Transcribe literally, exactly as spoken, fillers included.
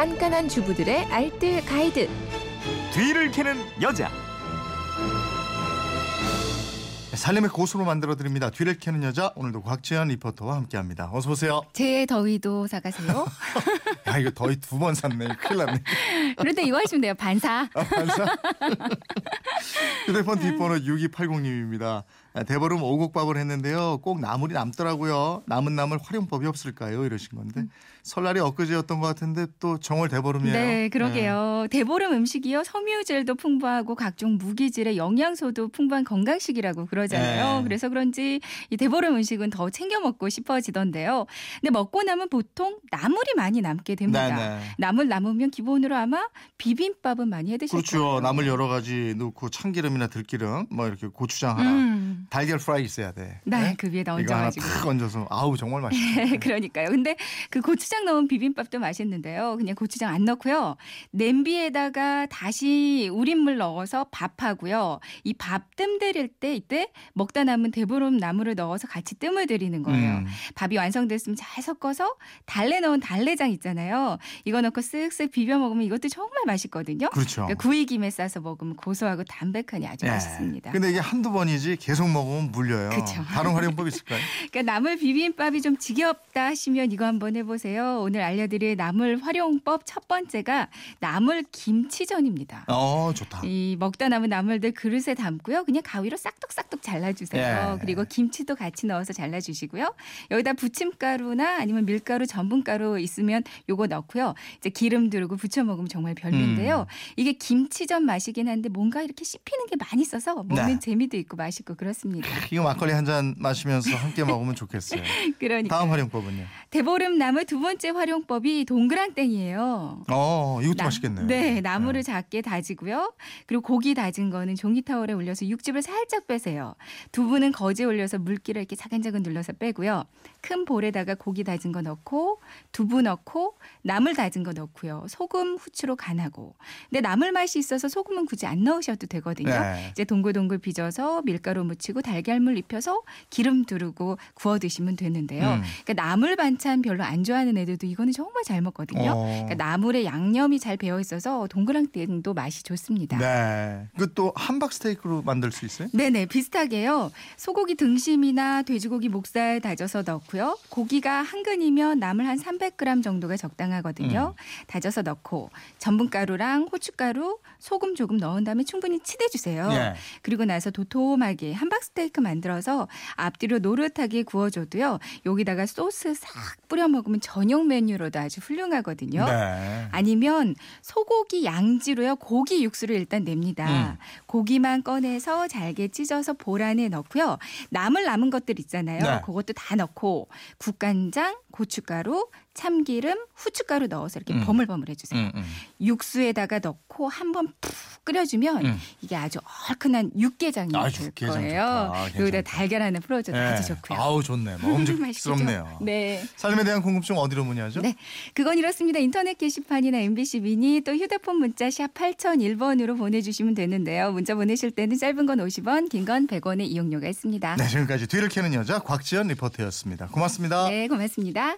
깐깐한 주부들의 알뜰 가이드. 뒤를 캐는 여자. 살림의 고수로 만들어드립니다. 뒤를 캐는 여자, 오늘도 곽지연 리포터와 함께합니다. 어서 오세요. 제 더위도 사가세요. 야, 이거 더위 두 번 샀네. 큰일 났네. 그런데 이거 하시면 돼요. 반사. 아, 반사? 휴대폰 뒷번호 육이팔공님입니다. 대보름 오곡밥을 했는데요. 꼭 나물이 남더라고요. 남은 나물 활용법이 없을까요? 이러신 건데. 음. 설날이 엊그제였던 것 같은데 또 정월 대보름이에요. 네, 그러게요. 네. 대보름 음식이요. 섬유질도 풍부하고 각종 무기질의 영양소도 풍부한 건강식이라고 그러잖아요. 네. 그래서 그런지 이 대보름 음식은 더 챙겨 먹고 싶어지던데요. 근데 먹고 나면 보통 나물이 많이 남게 됩니다. 네, 네. 나물 남으면 기본으로 아마 비빔밥은 많이 해드실 거예요. 그렇죠. 거예요. 나물 여러 가지 넣고 참기름이나 들기름, 뭐 이렇게 고추장 하나. 음. 달걀 프라이 있어야 돼. 네, 네? 그 위에다 얹어가지고. 이거 하나 탁 얹어서 아우 정말 맛있어. 그러니까요. 근데 그 고추장 넣은 비빔밥도 맛있는데요. 그냥 고추장 안 넣고요. 냄비에다가 다시 우린물 넣어서 밥하고요. 이 밥 뜸 들일 때 이때 먹다 남은 대보름 나물을 넣어서 같이 뜸을 들이는 거예요. 음. 밥이 완성됐으면 잘 섞어서 달래 넣은 달래장 있잖아요. 이거 넣고 쓱쓱 비벼 먹으면 이것도 정말 맛있거든요. 그렇죠. 그러니까 구이김에 싸서 먹으면 고소하고 담백하니 아주 네. 맛있습니다. 근데 이게 한두 번이지 계속 먹으면 물려요. 그쵸. 다른 활용법 있을까요? 그러니까 나물 비빔밥이 좀 지겹다 하시면 이거 한번 해보세요. 오늘 알려드릴 나물 활용법 첫 번째가 나물 김치전입니다. 어, 좋다. 이 먹다 남은 나물들 그릇에 담고요. 그냥 가위로 싹둑싹둑 잘라주세요. 예. 그리고 김치도 같이 넣어서 잘라주시고요. 여기다 부침가루나 아니면 밀가루, 전분가루 있으면 요거 넣고요. 이제 기름 두르고 부쳐 먹으면 정말 별미인데요. 음. 이게 김치전 맛이긴 한데 뭔가 이렇게 씹히는 게 많이 있어서 먹는 네. 재미도 있고 맛있고 그렇습니다. 이거 막걸리 한 잔 마시면서 함께 먹으면 좋겠어요. 그러니까. 다음 활용법은요? 대보름 나물 두 번째 활용법이 동그랑땡이에요. 어, 이것도 나, 맛있겠네요. 네, 나물을 네. 작게 다지고요. 그리고 고기 다진 거는 종이타월에 올려서 육즙을 살짝 빼세요. 두부는 거즈에 올려서 물기를 이렇게 차근차근 눌러서 빼고요. 큰 볼에다가 고기 다진 거 넣고 두부 넣고 나물 다진 거 넣고요. 소금, 후추로 간하고. 근데 나물 맛이 있어서 소금은 굳이 안 넣으셔도 되거든요. 네. 이제 동글동글 빚어서 밀가루 묻히고 치고 달걀물 입혀서 기름 두르고 구워 드시면 되는데요. 음. 그러니까 나물 반찬 별로 안 좋아하는 애들도 이거는 정말 잘 먹거든요. 어. 그러니까 나물에 양념이 잘 배어 있어서 동그랑땡도 맛이 좋습니다. 네. 그것도 함박 스테이크로 만들 수 있어요? 네네. 비슷하게요. 소고기 등심이나 돼지고기 목살 다져서 넣고요. 고기가 한 근이면 나물 한 삼백 그램 정도가 적당하거든요. 음. 다져서 넣고 전분가루랑 호춧가루, 소금 조금 넣은 다음에 충분히 치대주세요. 네. 그리고 나서 도톰하게 한 함박스테이크 만들어서 앞뒤로 노릇하게 구워줘도요. 여기다가 소스 싹 뿌려 먹으면 저녁 메뉴로도 아주 훌륭하거든요. 네. 아니면 소고기 양지로요. 고기 육수를 일단 냅니다. 음. 고기만 꺼내서 잘게 찢어서 볼 안에 넣고요. 남을 남은 것들 있잖아요. 네. 그것도 다 넣고 국간장, 고춧가루, 참기름, 후춧가루 넣어서 이렇게 음. 버물버물 해주세요. 음, 음. 육수에다가 넣고 한번 푹 끓여주면 음. 이게 아주 얼큰한 육개장이 아, 될 육개장 거예요. 아, 여기다 달걀 하나 풀어줘도 네. 아주 좋고요. 아우 좋네. 먹음직스럽네요. 네. 삶에 대한 궁금증 어디로 문의하죠? 네, 그건 이렇습니다. 인터넷 게시판이나 엠비씨 미니 또 휴대폰 문자 샵 팔공공일번으로 보내주시면 되는데요. 문자 보내실 때는 짧은 건 오십 원, 긴 건 백 원의 이용료가 있습니다. 네, 지금까지 뒤를 캐는 여자 곽지연 리포터였습니다. 고맙습니다. 네, 고맙습니다.